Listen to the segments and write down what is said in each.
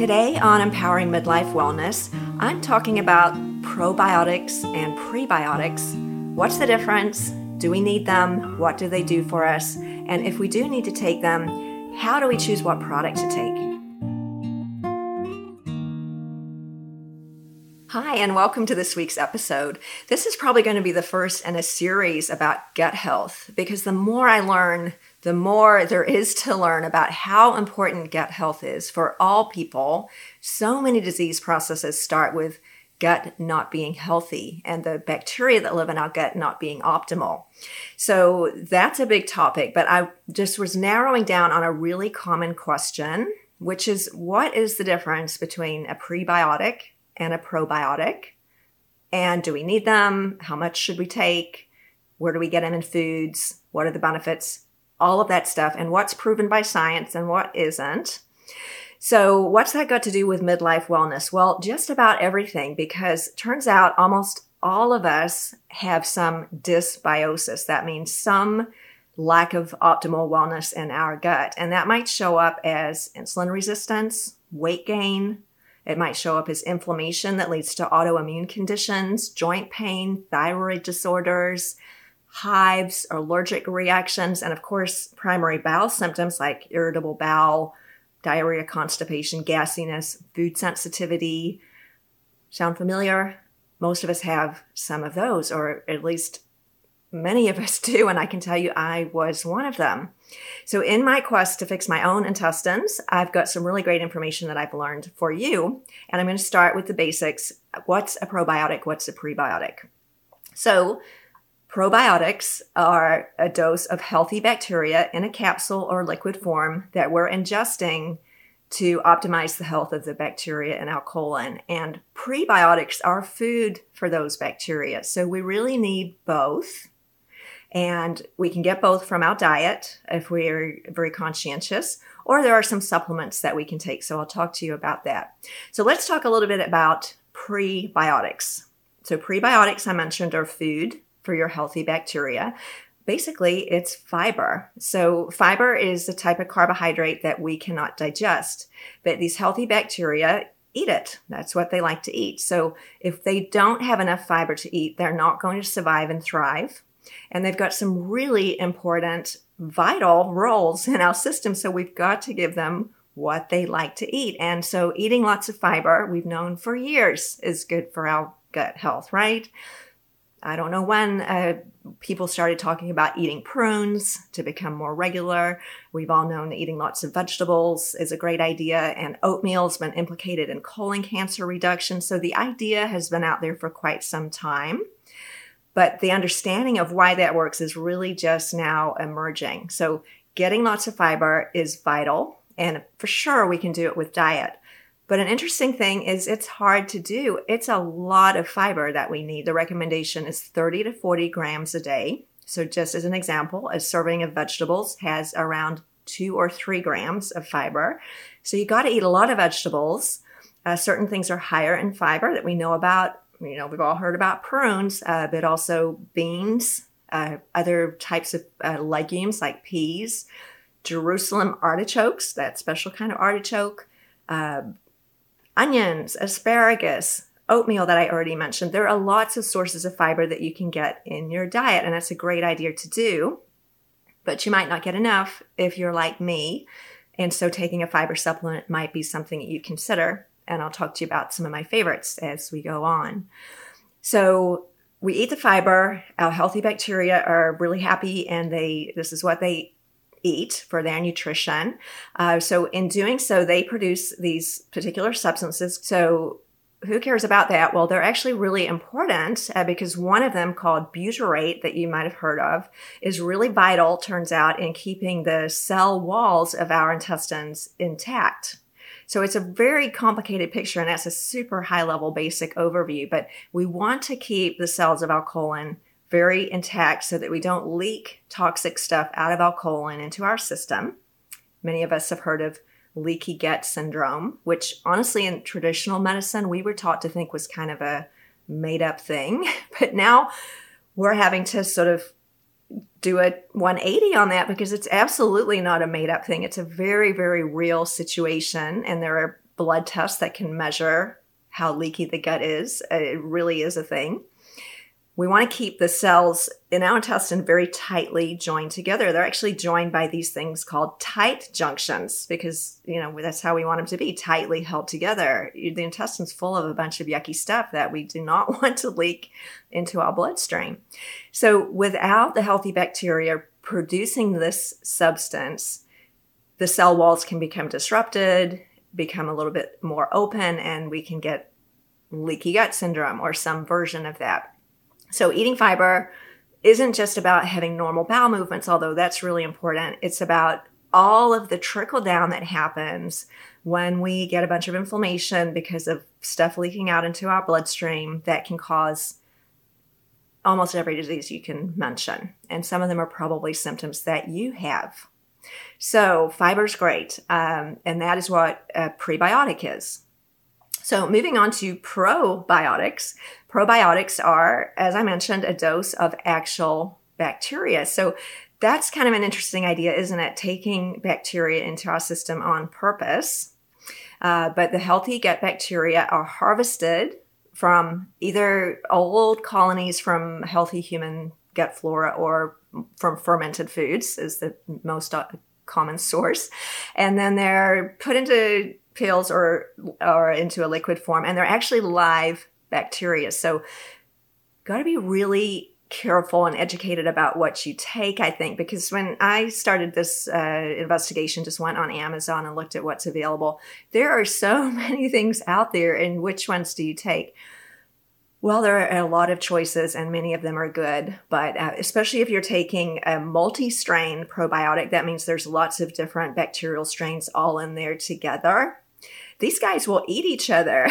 Today on Empowering Midlife Wellness, I'm talking about probiotics and prebiotics. What's the difference? Do we need them? What do they do for us? And if we do need to take them, how do we choose what product to take? Hi, and welcome to this week's episode. This is probably going to be the first in a series about gut health, because the more I learn, the more there is to learn about how important gut health is for all people. So many disease processes start with gut not being healthy and the bacteria that live in our gut not being optimal. So that's a big topic, but I just was narrowing down on a really common question, which is, what is the difference between a prebiotic and a probiotic? And do we need them? How much should we take? Where do we get them in foods? What are the benefits? All of that stuff, and what's proven by science and what isn't. So what's that got to do with midlife wellness? Well, just about everything, because it turns out almost all of us have some dysbiosis. That means some lack of optimal wellness in our gut. And that might show up as insulin resistance, weight gain. It might show up as inflammation that leads to autoimmune conditions, joint pain, thyroid disorders, hives, allergic reactions, and of course, primary bowel symptoms like irritable bowel, diarrhea, constipation, gassiness, food sensitivity. Sound familiar? Most of us have some of those, or at least many of us do, and I can tell you I was one of them. So in my quest to fix my own intestines, I've got some really great information that I've learned for you, and I'm going to start with the basics. What's a probiotic? What's a prebiotic? So probiotics are a dose of healthy bacteria in a capsule or liquid form that we're ingesting to optimize the health of the bacteria in our colon. And prebiotics are food for those bacteria. So we really need both. And we can get both from our diet if we're very conscientious, or there are some supplements that we can take. So I'll talk to you about that. So let's talk a little bit about prebiotics. So prebiotics, I mentioned, are food for your healthy bacteria. Basically, it's fiber. So fiber is a type of carbohydrate that we cannot digest, but these healthy bacteria eat it. That's what they like to eat. So if they don't have enough fiber to eat, they're not going to survive and thrive. And they've got some really important, vital roles in our system. So we've got to give them what they like to eat. And so eating lots of fiber, we've known for years, is good for our gut health, right? I don't know when people started talking about eating prunes to become more regular. We've all known that eating lots of vegetables is a great idea, and oatmeal's been implicated in colon cancer reduction. So the idea has been out there for quite some time, but the understanding of why that works is really just now emerging. So getting lots of fiber is vital, and for sure we can do it with diet. But an interesting thing is it's hard to do. It's a lot of fiber that we need. The recommendation is 30 to 40 grams a day. So just as an example, a serving of vegetables has around 2 or 3 grams of fiber. So you got to eat a lot of vegetables. Certain things are higher in fiber that we know about. You know, we've all heard about prunes, but also beans, other types of legumes like peas, Jerusalem artichokes, that special kind of artichoke, onions, asparagus, oatmeal that I already mentioned. There are lots of sources of fiber that you can get in your diet, and that's a great idea to do, but you might not get enough if you're like me. And so taking a fiber supplement might be something that you consider, and I'll talk to you about some of my favorites as we go on. So we eat the fiber. Our healthy bacteria are really happy, and this is what they eat for their nutrition. So in doing so, they produce these particular substances. So who cares about that? Well, they're actually really important because one of them, called butyrate, that you might have heard of, is really vital, turns out, in keeping the cell walls of our intestines intact. So it's a very complicated picture, and that's a super high-level basic overview. But we want to keep the cells of our colon very intact so that we don't leak toxic stuff out of our colon into our system. Many of us have heard of leaky gut syndrome, which honestly in traditional medicine, we were taught to think was kind of a made up thing, but now we're having to sort of do a 180 on that because it's absolutely not a made up thing. It's a very, very real situation, and there are blood tests that can measure how leaky the gut is. It really is a thing. We want to keep the cells in our intestine very tightly joined together. They're actually joined by these things called tight junctions because, you know, that's how we want them to be, tightly held together. The intestine's full of a bunch of yucky stuff that we do not want to leak into our bloodstream. So without the healthy bacteria producing this substance, the cell walls can become disrupted, become a little bit more open, and we can get leaky gut syndrome or some version of that. So eating fiber isn't just about having normal bowel movements, although that's really important. It's about all of the trickle down that happens when we get a bunch of inflammation because of stuff leaking out into our bloodstream that can cause almost every disease you can mention. And some of them are probably symptoms that you have. So fiber's great. And that is what a prebiotic is. So moving on to probiotics. Probiotics are, as I mentioned, a dose of actual bacteria. So that's kind of an interesting idea, isn't it? Taking bacteria into our system on purpose. But the healthy gut bacteria are harvested from either old colonies from healthy human gut flora or from fermented foods is the most common source. And then they're put into pills or into a liquid form, and they're actually live bacteria. So got to be really careful and educated about what you take, I think, because when I started this investigation, just went on Amazon and looked at what's available. There are so many things out there, and which ones do you take? Well, there are a lot of choices, and many of them are good, but especially if you're taking a multi-strain probiotic, that means there's lots of different bacterial strains all in there together. These guys will eat each other.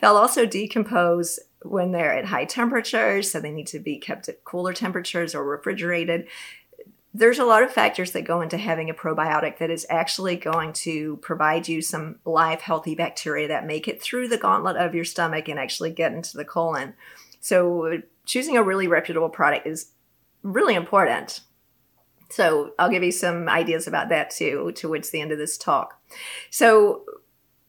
They'll also decompose when they're at high temperatures, so they need to be kept at cooler temperatures or refrigerated. There's a lot of factors that go into having a probiotic that is actually going to provide you some live, healthy bacteria that make it through the gauntlet of your stomach and actually get into the colon. So choosing a really reputable product is really important. So I'll give you some ideas about that too, towards the end of this talk. So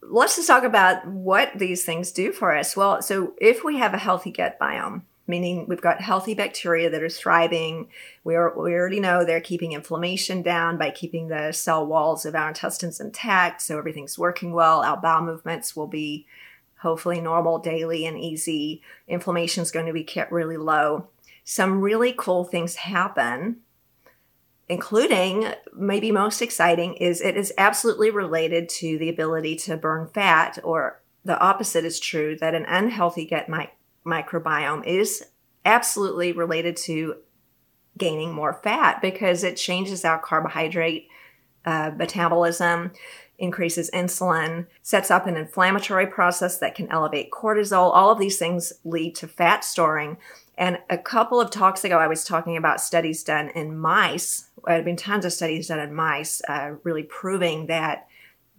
let's just talk about what these things do for us. Well, so if we have a healthy gut biome, meaning we've got healthy bacteria that are thriving, we already know they're keeping inflammation down by keeping the cell walls of our intestines intact, so everything's working well. Our bowel movements will be hopefully normal, daily, and easy. Inflammation's going to be kept really low. Some really cool things happen, including maybe most exciting is it is absolutely related to the ability to burn fat, or the opposite is true, that an unhealthy gut microbiome is absolutely related to gaining more fat because it changes our carbohydrate metabolism, increases insulin, sets up an inflammatory process that can elevate cortisol. All of these things lead to fat storing. And a couple of talks ago, I was talking about studies done in mice. There have been tons of studies done in mice really proving that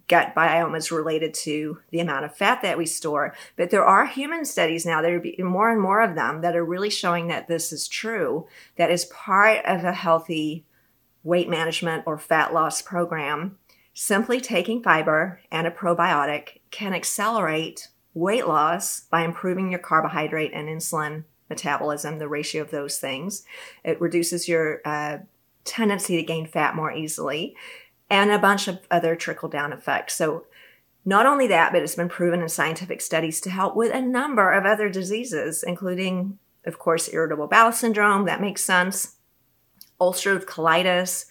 gut biome is related to the amount of fat that we store. But there are human studies now, there are more and more of them, that are really showing that this is true, that is part of a healthy weight management or fat loss program. Simply taking fiber and a probiotic can accelerate weight loss by improving your carbohydrate and insulin metabolism, the ratio of those things. It reduces your tendency to gain fat more easily, and a bunch of other trickle-down effects. So not only that, but it's been proven in scientific studies to help with a number of other diseases, including, of course, irritable bowel syndrome, that makes sense, ulcerative colitis,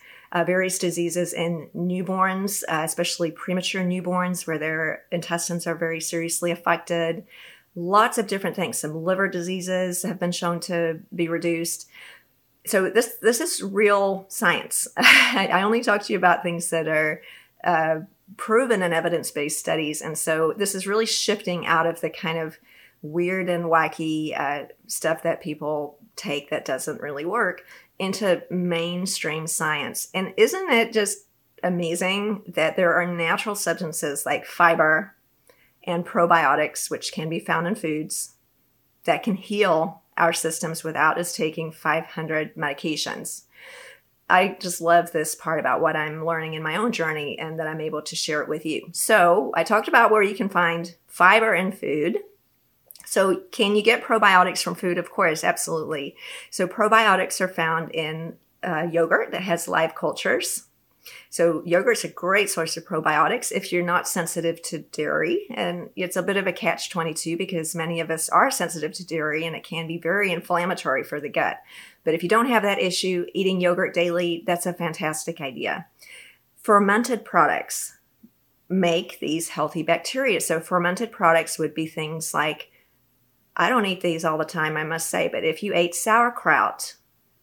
various diseases in newborns, especially premature newborns where their intestines are very seriously affected. Lots of different things. Some liver diseases have been shown to be reduced. So this is real science. I only talk to you about things that are proven in evidence-based studies. And so this is really shifting out of the kind of weird and wacky stuff that people take that doesn't really work into mainstream science. And isn't it just amazing that there are natural substances like fiber and probiotics, which can be found in foods, that can heal our systems without us taking 500 medications. I just love this part about what I'm learning in my own journey and that I'm able to share it with you. So I talked about where you can find fiber in food. So can you get probiotics from food? Of course, absolutely. So probiotics are found in yogurt that has live cultures. So yogurt's a great source of probiotics if you're not sensitive to dairy. And it's a bit of a catch-22 because many of us are sensitive to dairy and it can be very inflammatory for the gut. But if you don't have that issue, eating yogurt daily, that's a fantastic idea. Fermented products make these healthy bacteria. So fermented products would be things like, I don't eat these all the time, I must say, but if you ate sauerkraut,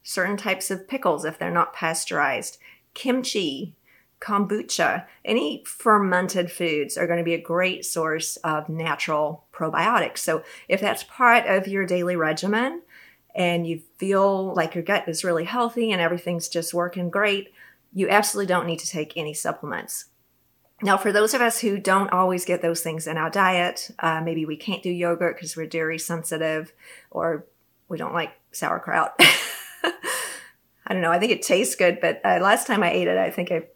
certain types of pickles if they're not pasteurized, kimchi, kombucha, any fermented foods are going to be a great source of natural probiotics. So if that's part of your daily regimen and you feel like your gut is really healthy and everything's just working great, you absolutely don't need to take any supplements. Now, for those of us who don't always get those things in our diet, maybe we can't do yogurt because we're dairy sensitive or we don't like sauerkraut. I don't know. I think it tastes good, but last time I ate it, I think it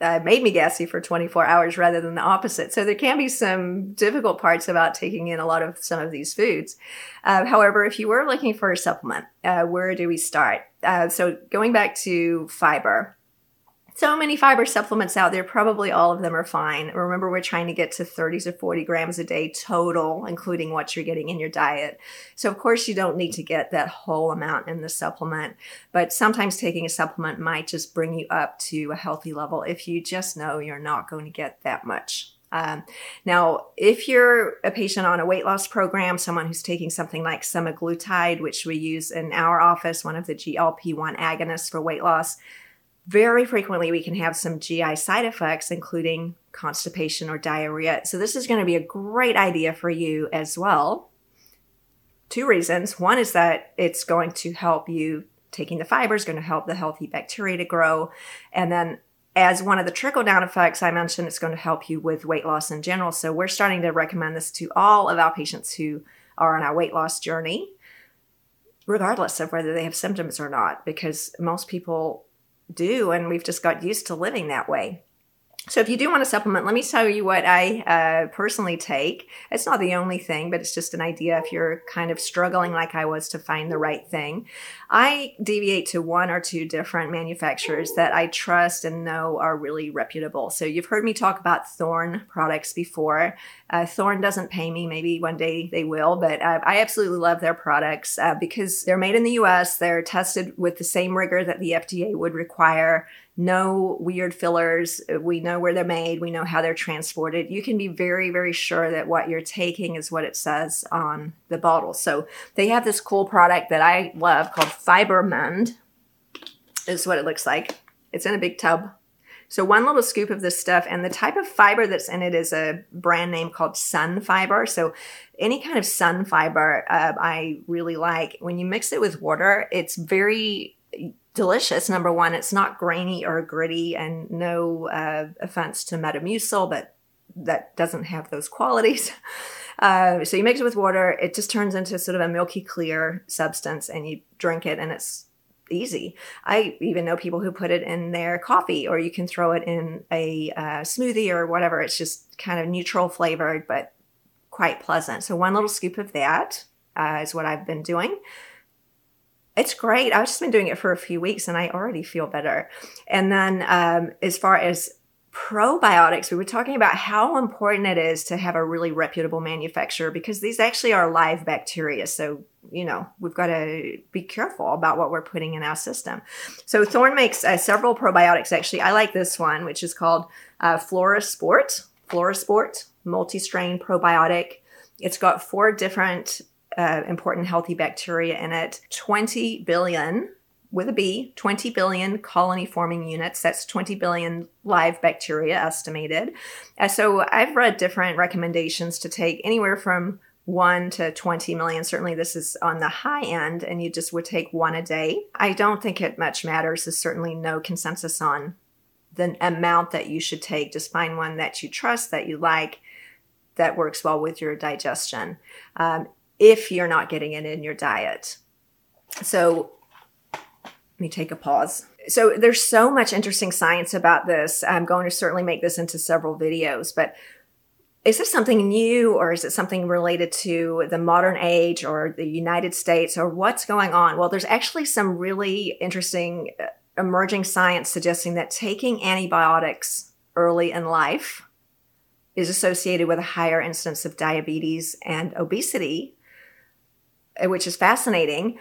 made me gassy for 24 hours rather than the opposite. So there can be some difficult parts about taking in a lot of some of these foods. However, if you were looking for a supplement, where do we start? So going back to fiber, so many fiber supplements out there, probably all of them are fine. Remember, we're trying to get to 30 to 40 grams a day total, including what you're getting in your diet. So of course you don't need to get that whole amount in the supplement, but sometimes taking a supplement might just bring you up to a healthy level if you just know you're not going to get that much. Now, if you're a patient on a weight loss program, someone who's taking something like semaglutide, which we use in our office, one of the GLP-1 agonists for weight loss, very frequently, we can have some GI side effects, including constipation or diarrhea. So this is going to be a great idea for you as well. Two reasons. One is that it's going to help you, taking the fiber is going to help the healthy bacteria to grow. And then as one of the trickle-down effects I mentioned, it's going to help you with weight loss in general. So we're starting to recommend this to all of our patients who are on our weight loss journey, regardless of whether they have symptoms or not, because most people do, and we've just got used to living that way. So if you do want to supplement, let me tell you what I personally take. It's not the only thing, but it's just an idea if you're kind of struggling like I was to find the right thing. I deviate to one or two different manufacturers that I trust and know are really reputable. So you've heard me talk about Thorne products before. Thorne doesn't pay me. Maybe one day they will, but I absolutely love their products because they're made in the U.S. They're tested with the same rigor that the FDA would require. No weird fillers. We know where they're made. We know how they're transported. You can be very, very sure that what you're taking is what it says on the bottle. So they have this cool product that I love called Fiber Mend, is what it looks like. It's in a big tub. So one little scoop of this stuff, and the type of fiber that's in it is a brand name called Sun Fiber. So any kind of sun fiber I really like. When you mix it with water, it's very delicious. Number one, it's not grainy or gritty, and no offense to Metamucil, but that doesn't have those qualities. So you mix it with water, it just turns into sort of a milky clear substance, and you drink it, and it's easy. I even know people who put it in their coffee, or you can throw it in a smoothie or whatever. It's just kind of neutral flavored, but quite pleasant. So one little scoop of that is what I've been doing. It's great. I've just been doing it for a few weeks and I already feel better. And then as far as probiotics, we were talking about how important it is to have a really reputable manufacturer because these actually are live bacteria. So, you know, we've got to be careful about what we're putting in our system. So Thorne makes several probiotics. Actually, I like this one, which is called Flora Sport, multi-strain probiotic. It's got four different important healthy bacteria in it, 20 billion, with a B, 20 billion colony forming units. That's 20 billion live bacteria estimated. So I've read different recommendations to take anywhere from 1 to 20 million. Certainly this is on the high end, and you just would take one a day. I don't think it much matters. There's certainly no consensus on the amount that you should take. Just find one that you trust, that you like, that works well with your digestion. If you're not getting it in your diet. So let me take a pause. So there's so much interesting science about this. I'm going to certainly make this into several videos, but is this something new, or is it something related to the modern age or the United States, or what's going on? Well, there's actually some really interesting emerging science suggesting that taking antibiotics early in life is associated with a higher incidence of diabetes and obesity, which is fascinating.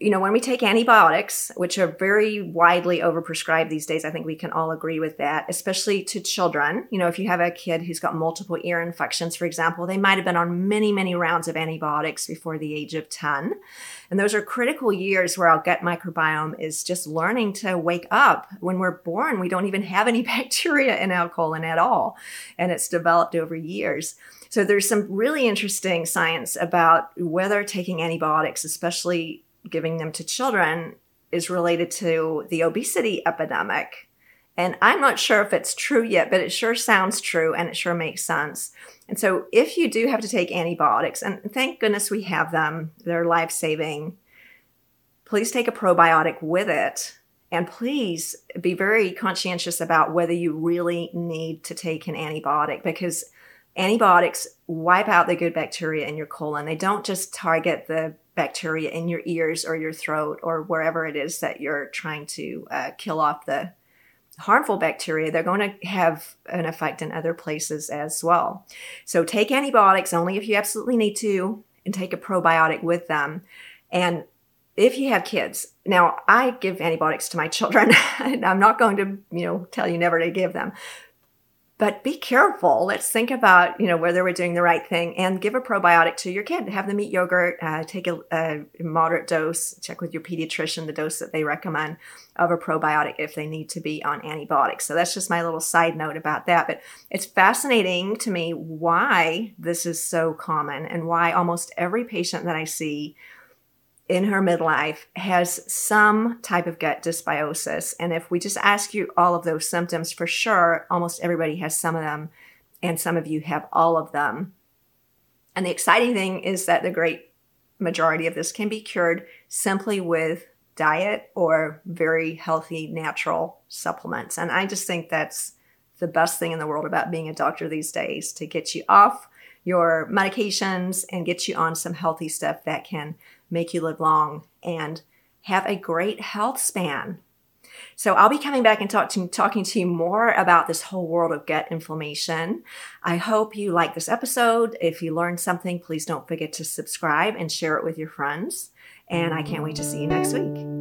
You know, when we take antibiotics, which are very widely overprescribed these days, I think we can all agree with that, especially to children. You know, if you have a kid who's got multiple ear infections, for example, they might have been on many, many rounds of antibiotics before the age of 10. And those are critical years where our gut microbiome is just learning to wake up. When we're born, we don't even have any bacteria in our colon at all. And it's developed over years. So there's some really interesting science about whether taking antibiotics, especially giving them to children, is related to the obesity epidemic. And I'm not sure if it's true yet, but it sure sounds true and it sure makes sense. And so if you do have to take antibiotics, and thank goodness we have them, they're life-saving, please take a probiotic with it. And please be very conscientious about whether you really need to take an antibiotic, because antibiotics wipe out the good bacteria in your colon. They don't just target the bacteria in your ears or your throat or wherever it is that you're trying to kill off the harmful bacteria. They're going to have an effect in other places as well. So take antibiotics only if you absolutely need to, and take a probiotic with them. And if you have kids, now I give antibiotics to my children, and I'm not going to, you know, tell you never to give them. But be careful. Let's think about, you know, whether we're doing the right thing, and give a probiotic to your kid. Have them eat yogurt, take a moderate dose, check with your pediatrician the dose that they recommend of a probiotic if they need to be on antibiotics. So that's just my little side note about that. But it's fascinating to me why this is so common, and why almost every patient that I see in her midlife has some type of gut dysbiosis. And if we just ask you all of those symptoms, for sure, almost everybody has some of them, and some of you have all of them. And the exciting thing is that the great majority of this can be cured simply with diet or very healthy, natural supplements. And I just think that's the best thing in the world about being a doctor these days, to get you off your medications and get you on some healthy stuff that can make you live long and have a great health span. So I'll be coming back and talking to you more about this whole world of gut inflammation. I hope you like this episode. If you learned something, please don't forget to subscribe and share it with your friends. And I can't wait to see you next week.